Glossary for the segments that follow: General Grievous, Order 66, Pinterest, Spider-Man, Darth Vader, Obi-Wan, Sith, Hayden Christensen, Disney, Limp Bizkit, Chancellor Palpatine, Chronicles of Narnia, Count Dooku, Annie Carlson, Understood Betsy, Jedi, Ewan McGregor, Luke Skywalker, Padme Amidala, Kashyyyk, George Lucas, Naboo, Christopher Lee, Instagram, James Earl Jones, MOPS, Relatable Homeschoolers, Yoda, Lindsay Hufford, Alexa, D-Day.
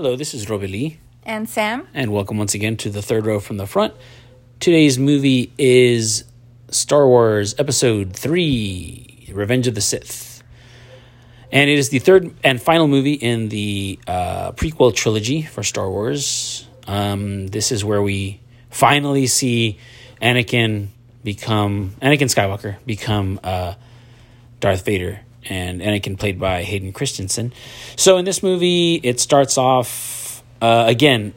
Hello, this is Robert Lee. And Sam. And welcome once again to The Third Row from the Front. Today's movie is Star Wars Episode 3, Revenge of the Sith. And it is the third and final movie in the prequel trilogy for Star Wars. This is where we finally see Anakin Skywalker become Darth Vader. And Anakin played by Hayden Christensen. So in this movie, it starts off, again,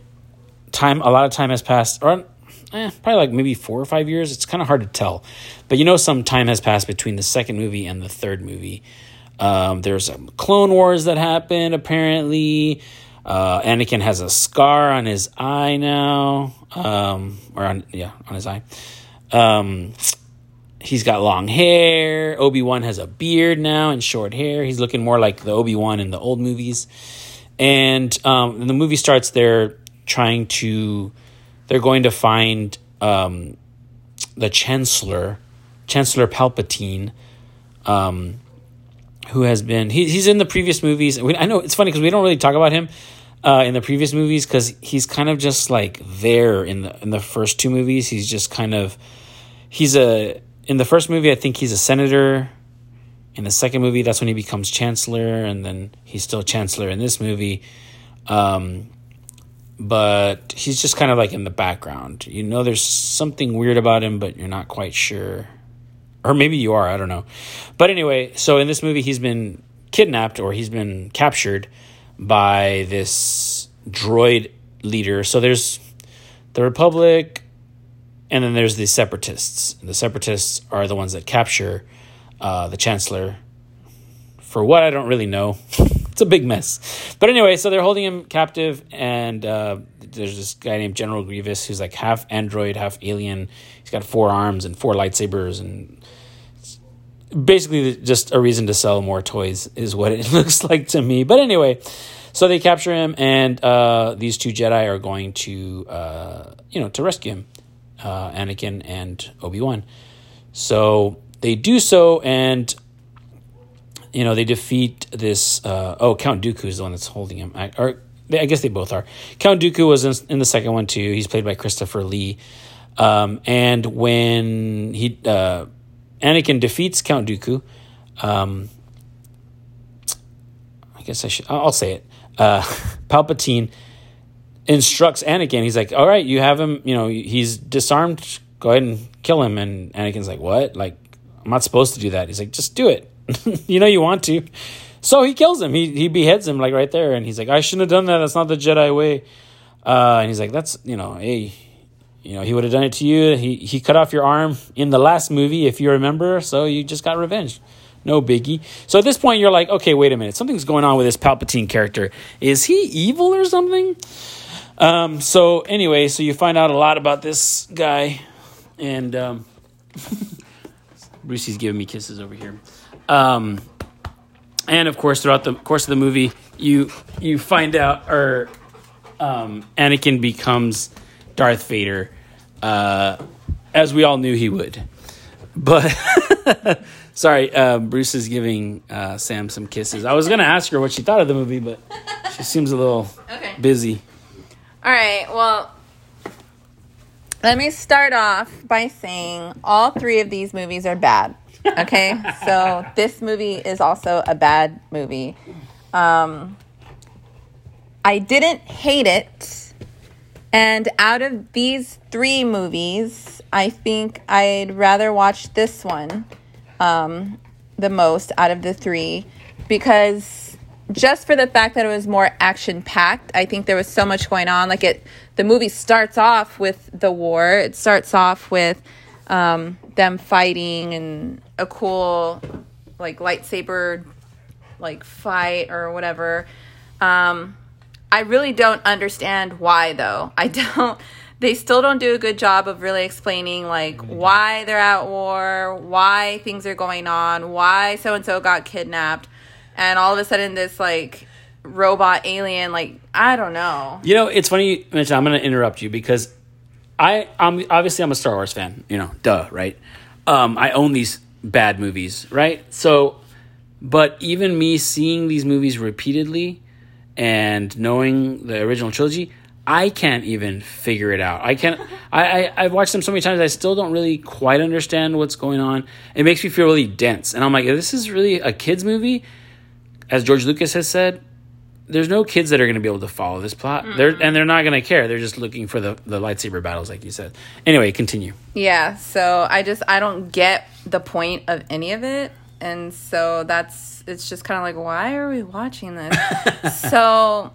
a lot of time has passed, or probably like maybe 4 or 5 years. It's kind of hard to tell. But you know some time has passed between the second movie and the third movie. There's some Clone Wars that happened, apparently. Anakin has a scar on his eye now. On his eye. He's got long hair. Obi-Wan has a beard now and short hair. He's looking more like the Obi-Wan in the old movies. And the movie starts, they're going to find the Chancellor Palpatine, who has been, he's in the previous movies. I know it's funny because we don't really talk about him in the previous movies because he's kind of just like there in the first two movies. He's just kind of, in the first movie, I think he's a senator. In the second movie, that's when he becomes chancellor, and then he's still chancellor in this movie. But he's just kind of like in the background. You know there's something weird about him, but you're not quite sure. Or maybe you are, I don't know. But anyway, so in this movie, he's been kidnapped or he's been captured by this droid leader. So there's the Republic, and then there's the Separatists. And the Separatists are the ones that capture the Chancellor. For what, I don't really know. It's a big mess. But anyway, so they're holding him captive. And there's this guy named General Grievous who's like half android, half alien. He's got 4 arms and 4 lightsabers. And basically just a reason to sell more toys is what it looks like to me. But anyway, so they capture him. And these 2 Jedi are going to, to rescue him. Anakin and Obi-Wan. So they do so, and they defeat this Count Dooku is the one that's holding him. I guess they both are. Count Dooku was in the second one too. He's played by Christopher Lee. And when he Anakin defeats Count Dooku, I'll say it. Palpatine instructs Anakin. He's like, all right, you have him, he's disarmed, go ahead and kill him. And Anakin's like, what? Like, I'm not supposed to do that. He's like, just do it. You want to. So he kills him. He beheads him like right there. And he's like, I shouldn't have done that. That's not the Jedi way. And he's like, that's, he would have done it to you. He cut off your arm in the last movie, if you remember. So you just got revenge. No biggie. So at this point, you're like, okay, wait a minute. Something's going on with this Palpatine character. Is he evil or something? So you find out a lot about this guy, and Brucey's giving me kisses over here. And of course, throughout the course of the movie, you find out, Anakin becomes Darth Vader, as we all knew he would. But sorry, Bruce is giving Sam some kisses. I was gonna ask her what she thought of the movie, but she seems a little busy. All right, well, let me start off by saying all 3 of these movies are bad, okay? So this movie is also a bad movie. I didn't hate it, and out of these 3 movies, I think I'd rather watch this one the most out of the 3 because... just for the fact that it was more action-packed. I think there was so much going on. The movie starts off with the war. It starts off with them fighting and a cool, lightsaber, fight or whatever. I really don't understand why, though. They still don't do a good job of really explaining, why they're at war, why things are going on, why so-and-so got kidnapped. And all of a sudden, this, robot alien, I don't know. It's funny you mentioned, I'm going to interrupt you because I'm obviously a Star Wars fan. Duh, right? I own these bad movies, right? So, but even me seeing these movies repeatedly and knowing the original trilogy, I can't even figure it out. I've watched them so many times, I still don't really quite understand what's going on. It makes me feel really dense. And I'm like, this is really a kid's movie? As George Lucas has said, there's no kids that are going to be able to follow this plot. They're not going to care. They're just looking for the lightsaber battles, like you said. Anyway, continue. Yeah, so I don't get the point of any of it. And so it's just kind of like, why are we watching this? So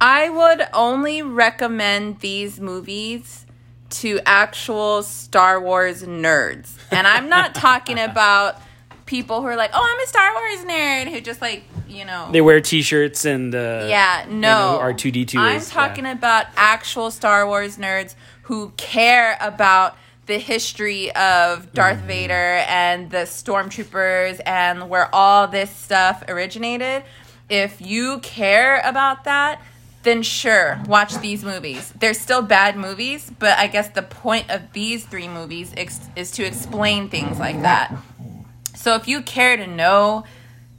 I would only recommend these movies to actual Star Wars nerds. And I'm not talking about people who are like, oh, I'm a Star Wars nerd, who just like, you know. They wear T-shirts and R2-D2. I'm talking about actual Star Wars nerds who care about the history of Darth Vader and the stormtroopers and where all this stuff originated. If you care about that, then sure, watch these movies. They're still bad movies, but I guess the point of these three movies is to explain things like that. So if you care to know,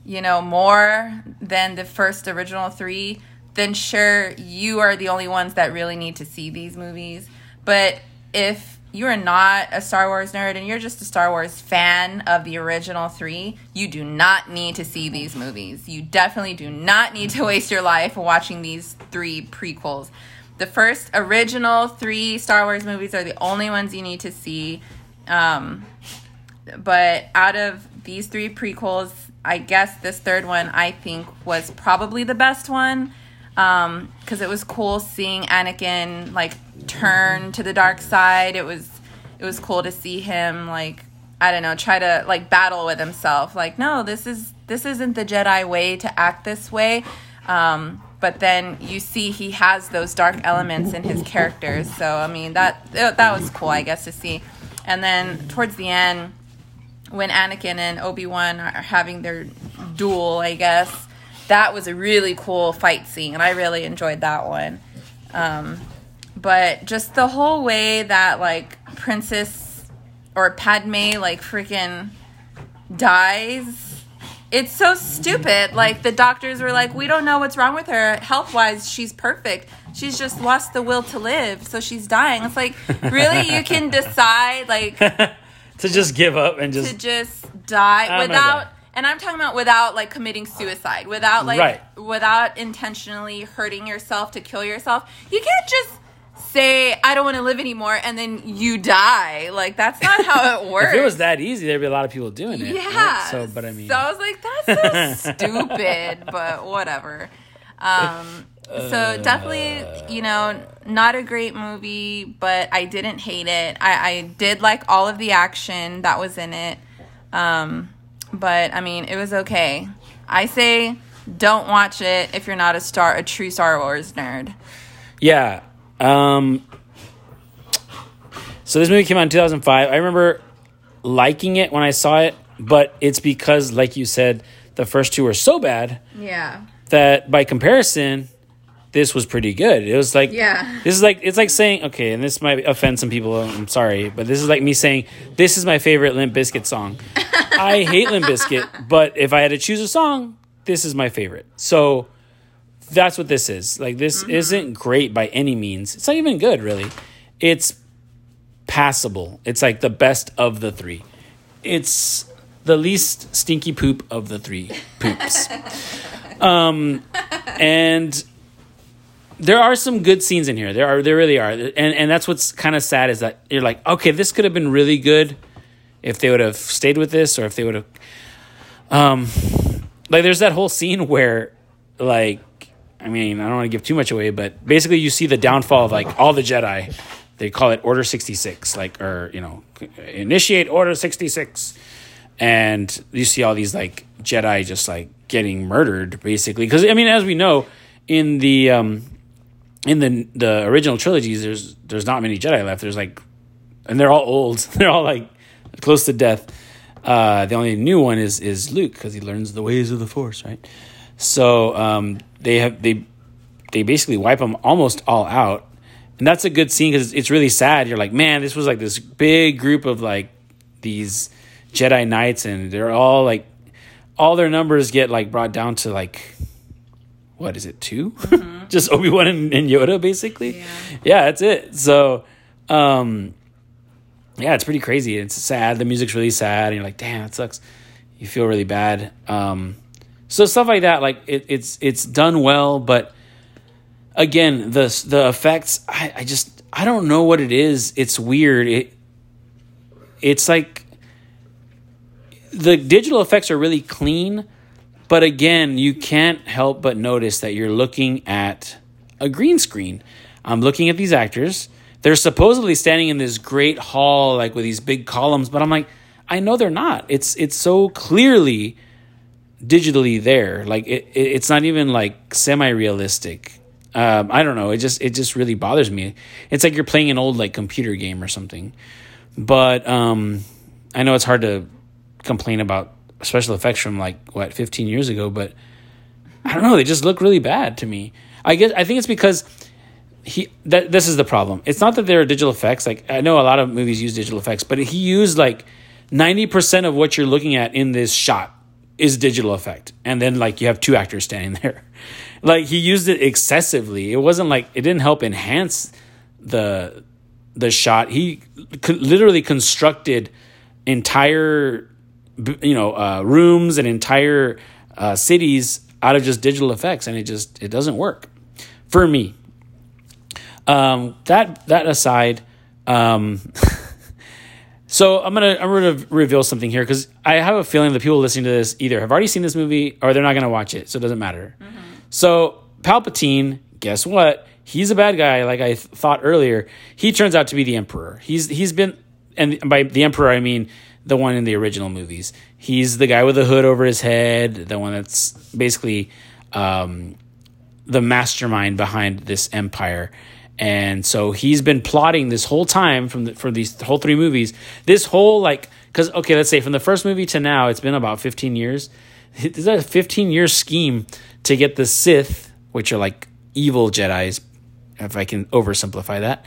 more than the first original three, then sure, you are the only ones that really need to see these movies. But if you're not a Star Wars nerd and you're just a Star Wars fan of the original three, you do not need to see these movies. You definitely do not need to waste your life watching these three prequels. The first original three Star Wars movies are the only ones you need to see. But out of these three prequels, I guess this third one, I think, was probably the best one. Because it was cool seeing Anakin turn to the dark side. It was cool to see him try to battle with himself. No, this isn't the Jedi way to act this way. But then you see he has those dark elements in his characters. So I mean that was cool, I guess, to see. And then towards the end, when Anakin and Obi-Wan are having their duel, I guess. That was a really cool fight scene, and I really enjoyed that one. But just the whole way that, Princess or Padme, freaking dies, it's so stupid. The doctors were like, we don't know what's wrong with her. Health-wise, she's perfect. She's just lost the will to live, so she's dying. It's really, you can decide, to just give up and just... to just die without... And I'm talking about without committing suicide, without without intentionally hurting yourself to kill yourself. You can't just say, I don't want to live anymore, and then you die. That's not how it works. If it was that easy, there'd be a lot of people doing it. Yeah. Right? So I was that's so stupid, but whatever. So definitely, not a great movie, but I didn't hate it. I did like all of the action that was in it. But, I mean, it was okay. I say don't watch it if you're not a true Star Wars nerd. Yeah. So this movie came out in 2005. I remember liking it when I saw it, but it's because, like you said, the first two were so bad. Yeah. That by comparison, this was pretty good. It was this is it's saying, okay, and this might offend some people. I'm sorry, but this is me saying, this is my favorite Limp Bizkit song. I hate Limp Bizkit, but if I had to choose a song, this is my favorite. So that's what this is. This isn't great by any means. It's not even good, really. It's passable. It's the best of the three. It's the least stinky poop of the three poops. And there are some good scenes in here. There really are. And that's what's kind of sad, is that you're like, okay, this could have been really good if they would have stayed with this, or if they would have... there's that whole scene where, I don't want to give too much away, but basically you see the downfall of, all the Jedi. They call it Order 66, initiate Order 66. And you see all these, Jedi just, getting murdered, basically. Because, as we know, in the in the original trilogies, there's not many Jedi left. There's, and they're all old. They're all, close to death. The only new one is Luke, because he learns the ways of the Force, right? So they basically wipe them almost all out, and that's a good scene because it's really sad. You're like, man, this was this big group of these Jedi Knights, and they're all all their numbers get brought down to what is it, two? Mm-hmm. Just Obi-Wan and Yoda, basically. Yeah, that's it. So, yeah, it's pretty crazy. It's sad. The music's really sad. And you're like, damn, that sucks. You feel really bad. So stuff like that, like it's done well, but again, the effects, I don't know what it is. It's weird. It's like the digital effects are really clean, but again, you can't help but notice that you're looking at a green screen. I'm looking at these actors. They're supposedly standing in this great hall, like with these big columns, but I'm like, I know they're not. It's so clearly digitally there. Like it's not even like semi-realistic. I don't know. It just really bothers me. It's like you're playing an old like computer game or something. But I know it's hard to complain about special effects from like 15 years ago, but I don't know, they just look really bad to me. I think it's because this is the problem. It's not that there are digital effects. Like I know a lot of movies use digital effects, but he used like 90% of what you're looking at in this shot is digital effect, and then like you have two actors standing there. Like he used it excessively. It wasn't like it didn't help enhance the shot. He literally constructed entire rooms and entire cities out of just digital effects, and it doesn't work for me. That aside, so I'm gonna reveal something here, because I have a feeling that people listening to this either have already seen this movie or they're not gonna watch it, so it doesn't matter. Mm-hmm. So Palpatine, guess what? He's a bad guy, like I thought earlier. He turns out to be the Emperor. He's been, and by the Emperor I mean the one in the original movies. He's the guy with the hood over his head, the one that's basically the mastermind behind this empire. And so he's been plotting this whole time for these whole three movies. This whole let's say from the first movie to now, it's been about 15 years. There's a 15-year scheme to get the Sith, which are like evil Jedis, if I can oversimplify that,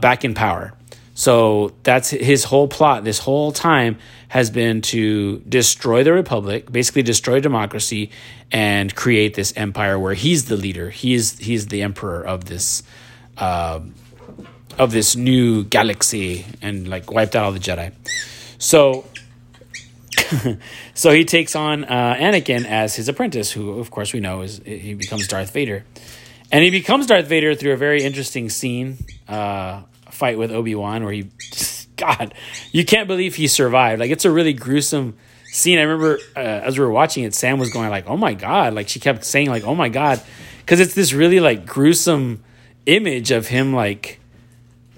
back in power. So that's his whole plot. This whole time has been to destroy the Republic, basically destroy democracy, and create this empire where he's the leader. He's the Emperor of this new galaxy, and like wiped out all the Jedi. So, so he takes on Anakin as his apprentice, who of course we know he becomes Darth Vader, and he becomes Darth Vader through a very interesting scene. Fight with Obi-Wan where you can't believe he survived. Like it's a really gruesome scene. I remember as we were watching it, Sam was going like, oh my God. Like she kept saying like, oh my God. Cause it's this really like gruesome image of him. Like,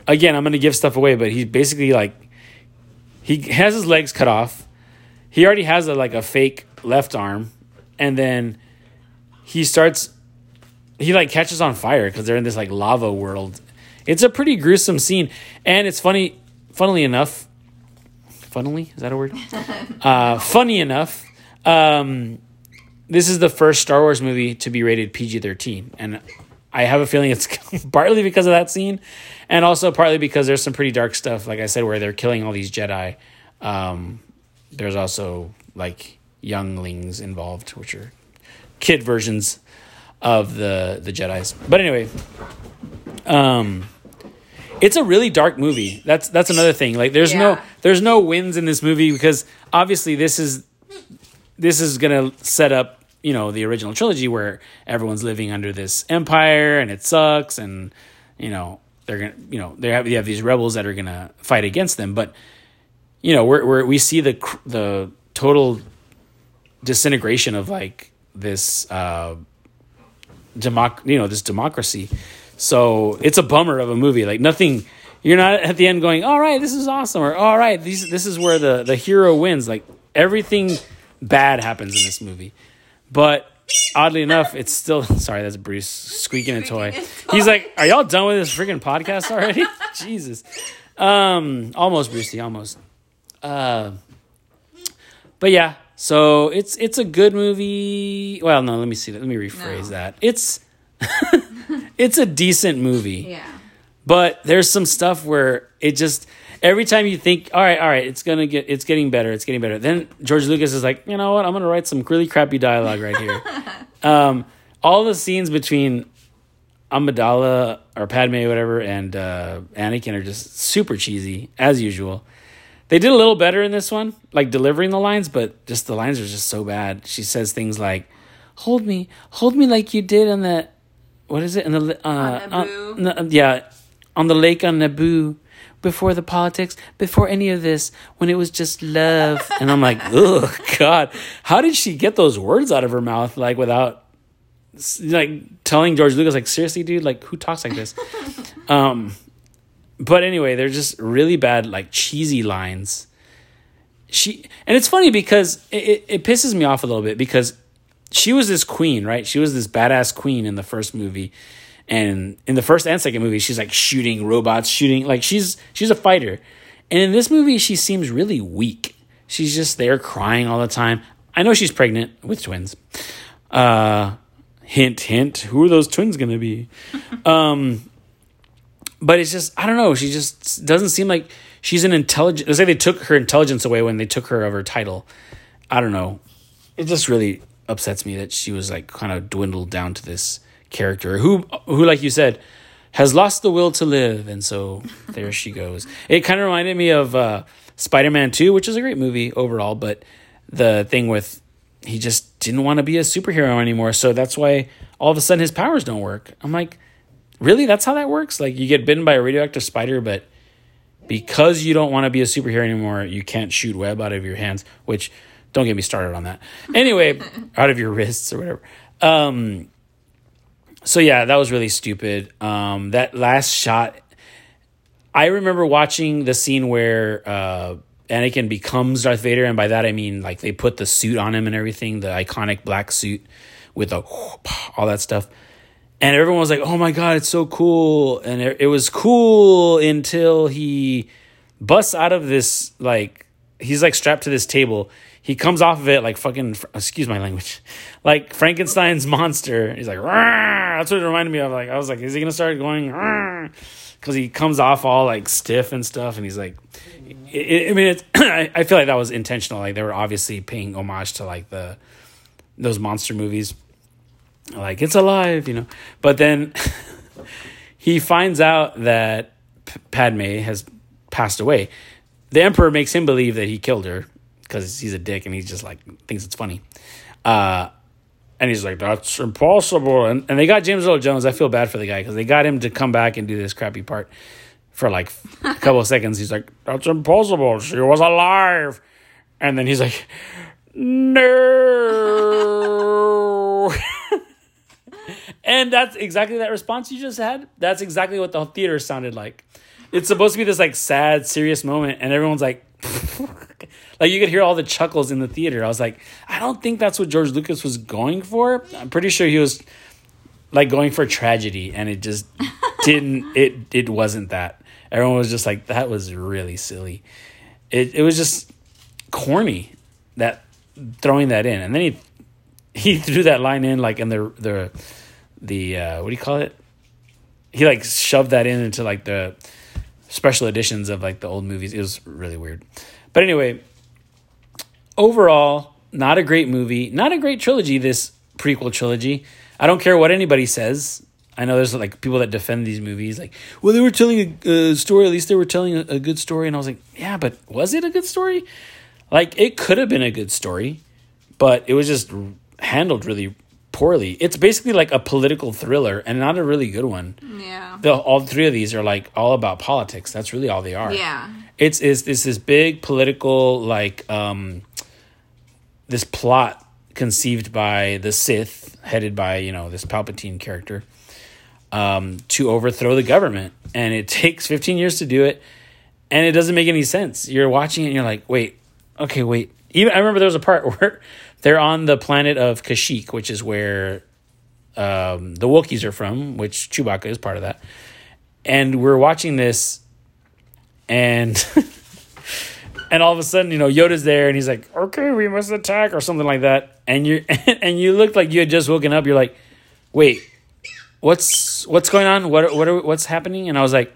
again, I'm going to give stuff away, but he's basically like, he has his legs cut off. He already has a fake left arm. And then he like catches on fire cause they're in this like lava world. It's a pretty gruesome scene, and it's funny. Funnily, is that a word? Funny enough, this is the first Star Wars movie to be rated PG-13, and I have a feeling it's partly because of that scene, and also partly because there's some pretty dark stuff, like I said, where they're killing all these Jedi. There's also like younglings involved, which are kid versions of the Jedis. But anyway, it's a really dark movie. That's another thing. Like there's no wins in this movie, because obviously this is going to set up, the original trilogy where everyone's living under this empire and it sucks, and they're going to, they have these rebels that are going to fight against them, but we see the total disintegration of like this this democracy. So it's a bummer of a movie. Like nothing, you're not at the end going, all right, this is awesome, or all right, this is where the hero wins. Like everything bad happens in this movie. But oddly enough, it's still, sorry, that's Bruce squeaking a toy. He's like, are y'all done with this freaking podcast already? Jesus. Almost, Brucey, almost. But yeah, so it's a good movie. Well, no, let me see that. Let me rephrase that. It's a decent movie. Yeah. But there's some stuff where it just, every time you think, all right, it's getting better. Then George Lucas is like, you know what? I'm going to write some really crappy dialogue right here. all the scenes between Amidala or Padme, whatever, and Anakin are just super cheesy as usual. They did a little better in this one, like delivering the lines, but just the lines are just so bad. She says things like, "Hold me like you did on the, what is it? On the lake on Naboo, before the politics, before any of this, when it was just love." And I'm like, oh God, how did she get those words out of her mouth? Like without, like telling George Lucas, like, seriously, dude, like who talks like this? But anyway, they're just really bad, like cheesy lines. And it's funny because it pisses me off a little bit because she was this queen, right? She was this badass queen in the first movie. And in the first and second movie, she's like shooting robots, like she's a fighter. And in this movie, she seems really weak. She's just there crying all the time. I know she's pregnant with twins. Hint, hint. Who are those twins going to be? But it's just, I don't know. She just doesn't seem like she's an intelligent. Let's say they took her intelligence away when they took her of her title. I don't know. It just really upsets me that she was like kind of dwindled down to this character who, like you said, has lost the will to live. And so there she goes. It kind of reminded me of Spider-Man 2, which is a great movie overall. But the thing with, he just didn't want to be a superhero anymore. So that's why all of a sudden his powers don't work. I'm like, really? That's how that works? Like you get bitten by a radioactive spider, but because you don't want to be a superhero anymore, you can't shoot web out of your hands, which don't get me started on that. Anyway, out of your wrists or whatever. So yeah, that was really stupid. That last shot, I remember watching the scene where Anakin becomes Darth Vader. And by that, I mean, like they put the suit on him and everything, the iconic black suit with the all that stuff. And everyone was like, oh my God, it's so cool. And it was cool until he busts out of this, like, he's like strapped to this table. He comes off of it like fucking, excuse my language, like Frankenstein's monster. He's like, "Rawr!" That's what it reminded me of. Like, I was like, is he going to start going? Because he comes off all like stiff and stuff. And he's like, I mean, it's, I feel like that was intentional. Like they were obviously paying homage to like those monster movies. Like, it's alive, you know. But then he finds out that Padme has passed away. The Emperor makes him believe that he killed her because he's a dick and he just, like, thinks it's funny. And he's like, that's impossible. And they got James Earl Jones. I feel bad for the guy because they got him to come back and do this crappy part for, like, a couple of seconds. He's like, that's impossible. She was alive. And then he's like, no. And that's exactly that response you just had. That's exactly what the theater sounded like. It's supposed to be this like sad, serious moment. And everyone's like, like you could hear all the chuckles in the theater. I was like, I don't think that's what George Lucas was going for. I'm pretty sure he was like going for tragedy. And it just didn't, it wasn't that. Everyone was just like, that was really silly. It was just corny that throwing that in. And then he threw that line in like in the what do you call it? He like shoved that in into like the special editions of like the old movies. It was really weird. But anyway, overall, not a great movie, not a great trilogy, this prequel trilogy. I don't care what anybody says. I know there's like people that defend these movies like, well, they were telling a story. At least they were telling a good story. And I was like, yeah, but was it a good story? Like it could have been a good story, but it was just handled really poorly. It's basically like a political thriller and not a really good one. Yeah. All three of these are like all about politics. That's really all they are. Yeah. It's this big political like this plot conceived by the Sith, headed by, you know, this Palpatine character, to overthrow the government. And it takes 15 years to do it, and it doesn't make any sense. You're watching it and you're like, wait. Even I remember there was a part where they're on the planet of Kashyyyk, which is where the Wookiees are from, which Chewbacca is part of that. And we're watching this, and and all of a sudden, you know, Yoda's there, and he's like, "Okay, we must attack," or something like that. And you looked like you had just woken up. You're like, "Wait, what's going on? What's happening?" And I was like,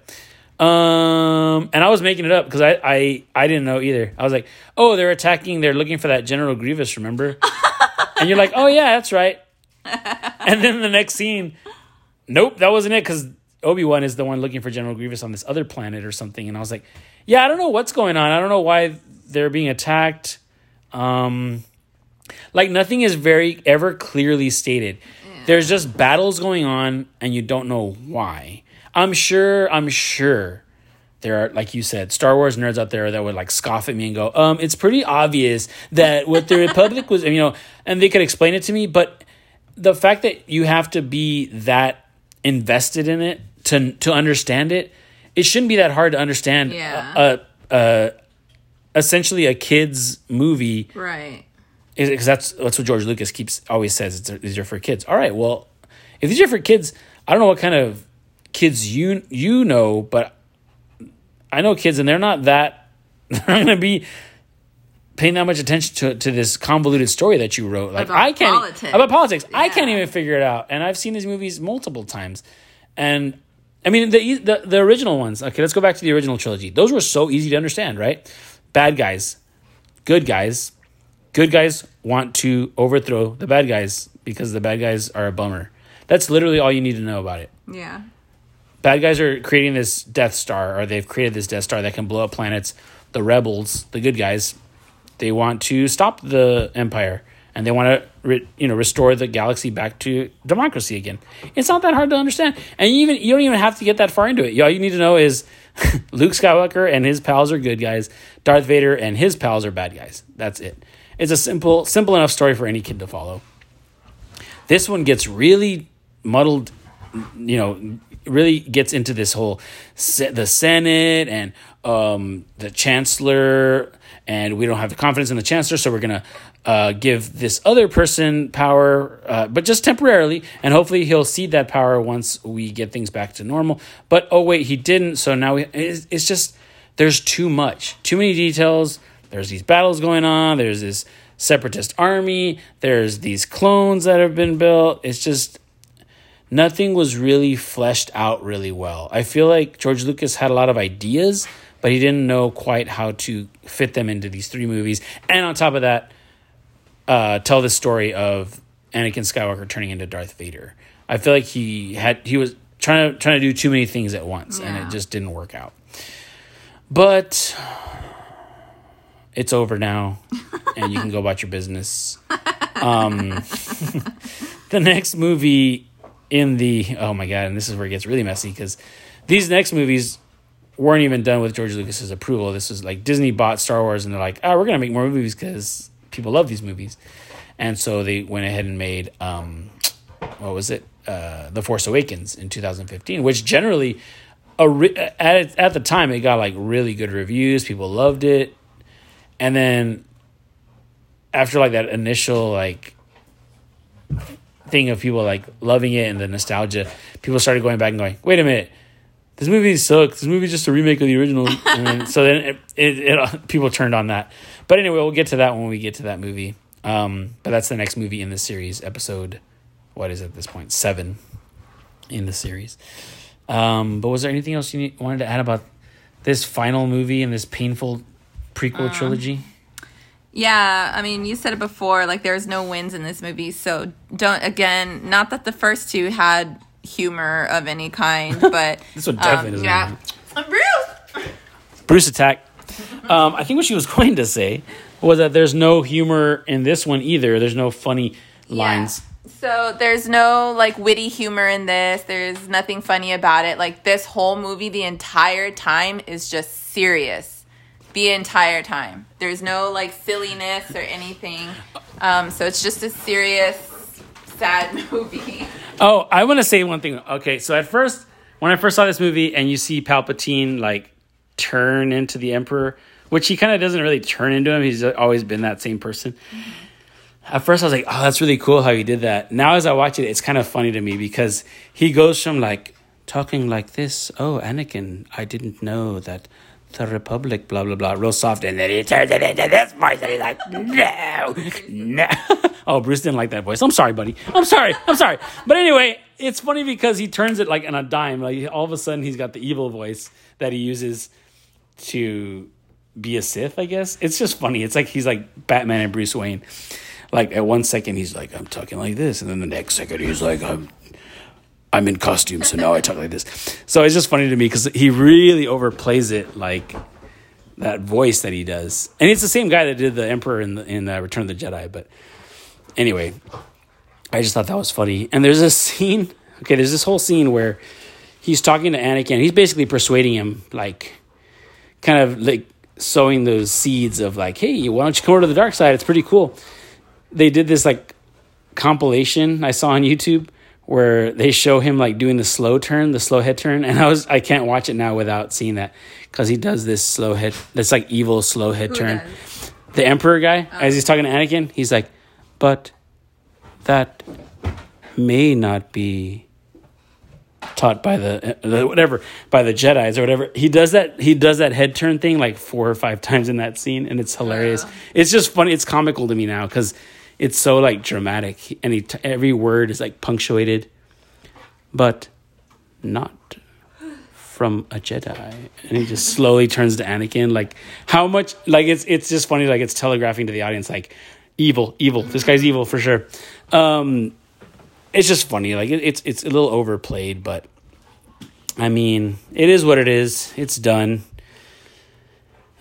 and I was making it up because I didn't know either. I was like, oh, they're attacking. They're looking for that General Grievous, remember? And you're like, oh, yeah, that's right. And then the next scene, nope, that wasn't it, because Obi-Wan is the one looking for General Grievous on this other planet or something. And I was like, yeah, I don't know what's going on. I don't know why they're being attacked. Like, nothing is very ever clearly stated. Yeah. There's just battles going on, and you don't know why. I'm sure there are, like you said, Star Wars nerds out there that would like scoff at me and go, it's pretty obvious that what the Republic was, you know, and they could explain it to me. But the fact that you have to be that invested in it to understand it, it shouldn't be that hard to understand. Yeah. Essentially a kid's movie. Right. Because that's what George Lucas always says. These are for kids. All right, well, if these are for kids, I don't know what kind of kids you know, but I know kids, and they're not gonna be paying that much attention to this convoluted story that you wrote. Like, about politics. Yeah. I can't even figure it out. And I've seen these movies multiple times, and I mean the original ones. Okay, let's go back to the original trilogy. Those were so easy to understand, right? Bad guys, good guys. Good guys want to overthrow the bad guys because the bad guys are a bummer. That's literally all you need to know about it. Yeah. Bad guys are creating this Death Star, or they've created this Death Star that can blow up planets. The rebels, the good guys, they want to stop the Empire, and they want to restore the galaxy back to democracy again. It's not that hard to understand. And you don't even have to get that far into it. All you need to know is Luke Skywalker and his pals are good guys. Darth Vader and his pals are bad guys. That's it. It's a simple enough story for any kid to follow. This one gets really muddled, really gets into this whole the Senate and the Chancellor, and we don't have the confidence in the Chancellor, so we're going to give this other person power, but just temporarily, and hopefully he'll cede that power once we get things back to normal. But, oh, wait, he didn't, so now it's just there's too much, too many details. There's these battles going on. There's this separatist army. There's these clones that have been built. It's just nothing was really fleshed out really well. I feel like George Lucas had a lot of ideas, but he didn't know quite how to fit them into these three movies. And on top of that, tell the story of Anakin Skywalker turning into Darth Vader. I feel like he was trying to do too many things at once, yeah. And it just didn't work out. But it's over now, and you can go about your business. The next movie in the... Oh, my God, and this is where it gets really messy, because these next movies weren't even done with George Lucas's approval. This was like Disney bought Star Wars, and they're like, oh, we're going to make more movies because people love these movies. And so they went ahead and made... The Force Awakens in 2015, which generally... at the time, it got like really good reviews. People loved it. And then after like that initial like thing of people like loving it and the nostalgia, people started going back and going, wait a minute, this movie sucks. This movie's just a remake of the original. And then, so then it people turned on that. But anyway, we'll get to that when we get to that movie. But that's the next movie in the series, episode, what is it at this point? 7 in the series. But was there anything else you wanted to add about this final movie and this painful prequel trilogy? Yeah, I mean, you said it before, like, there's no wins in this movie, so not that the first two had humor of any kind, but... this one definitely doesn't. Yeah. Bruce attack. I think what she was going to say was that there's no humor in this one either. There's no funny lines. Yeah. So there's no, like, witty humor in this. There's nothing funny about it. Like, this whole movie, the entire time, is just serious. The entire time. There's no, like, silliness or anything. So it's just a serious, sad movie. Oh, I want to say one thing. Okay, so at first, when I first saw this movie and you see Palpatine, like, turn into the Emperor, which he kind of doesn't really turn into him. He's always been that same person. At first, I was like, oh, that's really cool how he did that. Now, as I watch it, it's kind of funny to me because he goes from, like, talking like this. Oh, Anakin, I didn't know that... the Republic, blah, blah, blah, real soft. And then he turns it into this voice, and he's like, no. Oh, Bruce didn't like that voice. I'm sorry, buddy. I'm sorry. But anyway, it's funny because he turns it like on a dime. Like, all of a sudden, he's got the evil voice that he uses to be a Sith, I guess. It's just funny. It's like he's like Batman and Bruce Wayne. Like, at one second, he's like, I'm talking like this. And then the next second, he's like, I'm in costume, so now I talk like this. So it's just funny to me because he really overplays it, like, that voice that he does. And it's the same guy that did the Emperor in Return of the Jedi. But anyway, I just thought that was funny. And there's a scene. Okay, there's this whole scene where he's talking to Anakin. He's basically persuading him, like, kind of like sowing those seeds of like, hey, why don't you come over to the dark side? It's pretty cool. They did this like compilation I saw on YouTube where they show him like doing the slow turn, the slow head turn. And I can't watch it now without seeing that because he does this slow head, that's like evil slow head turn. The Emperor guy, as he's talking to Anakin, he's like, but that may not be taught by the Jedis or whatever. He does that head turn thing like 4 or 5 times in that scene, and it's hilarious. Yeah. It's just funny. It's comical to me now because it's so like dramatic, and every word is like punctuated, but not from a Jedi. And he just slowly turns to Anakin. Like how much? Like it's just funny. Like it's telegraphing to the audience like evil. This guy's evil for sure. It's just funny, like it's a little overplayed, but I mean, it is what it is. It's done.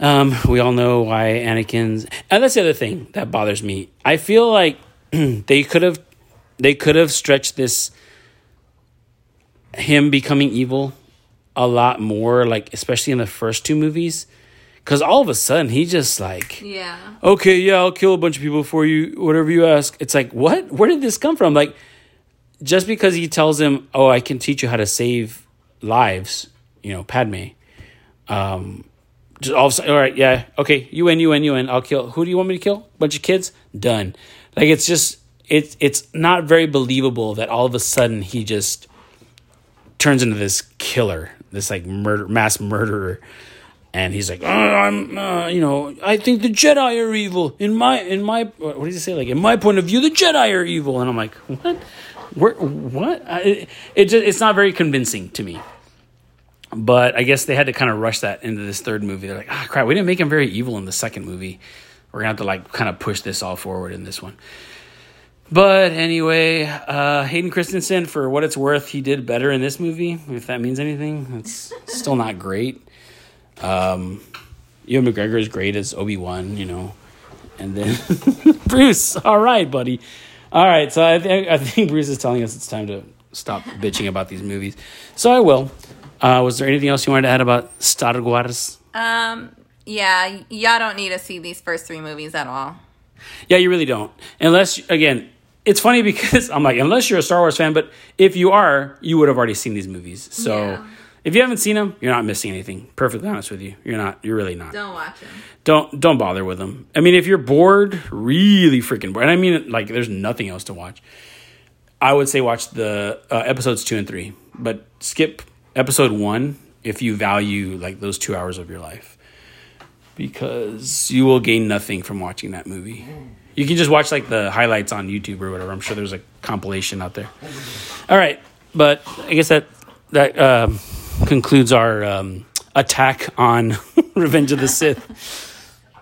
We all know why Anakin's, and that's the other thing that bothers me. I feel like they could have stretched this him becoming evil a lot more, like especially in the first 2 movies. Because all of a sudden, he just like, yeah, okay, yeah, I'll kill a bunch of people for you, whatever you ask. It's like, what? Where did this come from? Like, just because he tells him, oh, I can teach you how to save lives, you know, Padme. Just all of a sudden, all right, yeah, okay, you win, I'll kill. Who do you want me to kill? Bunch of kids? Done. Like, it's just, it's not very believable that all of a sudden he just turns into this killer, this like mass murderer. And he's like, I think the Jedi are evil. In my, what does he say? Like, in my point of view, the Jedi are evil. And I'm like, what? What? It's not very convincing to me. But I guess they had to kind of rush that into this third movie. They're like, ah, crap, we didn't make him very evil in the second movie. We're going to have to, like, kind of push this all forward in this one. But anyway, Hayden Christensen, for what it's worth, he did better in this movie, if that means anything. It's still not great. Ewan McGregor is great as Obi-Wan, you know, and then Bruce, all right, buddy. All right. So I think Bruce is telling us it's time to stop bitching about these movies. So I will. Was there anything else you wanted to add about Star Wars? Yeah, y'all don't need to see these first 3 movies at all. Yeah, you really don't. Unless, again, it's funny because I'm like, unless you're a Star Wars fan, but if you are, you would have already seen these movies. So yeah. If you haven't seen them, you're not missing anything. Perfectly honest with you. You're not. You're really not. Don't watch them. Don't bother with them. I mean, if you're bored, really freaking bored, and I mean, like, there's nothing else to watch, I would say watch the episodes 2 and 3. But skip episode 1 if you value, like, those 2 hours of your life. Because you will gain nothing from watching that movie. You can just watch, like, the highlights on YouTube or whatever. I'm sure there's a compilation out there. All right. But I guess that concludes our attack on Revenge of the Sith.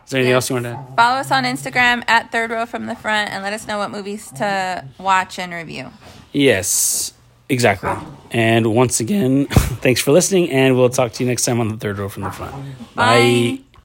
Is there anything else you want to add? Follow us on Instagram at Third Row From The Front and let us know what movies to watch and review. Yes, exactly. And once again, thanks for listening, and we'll talk to you next time on the Third Row From The Front. Bye.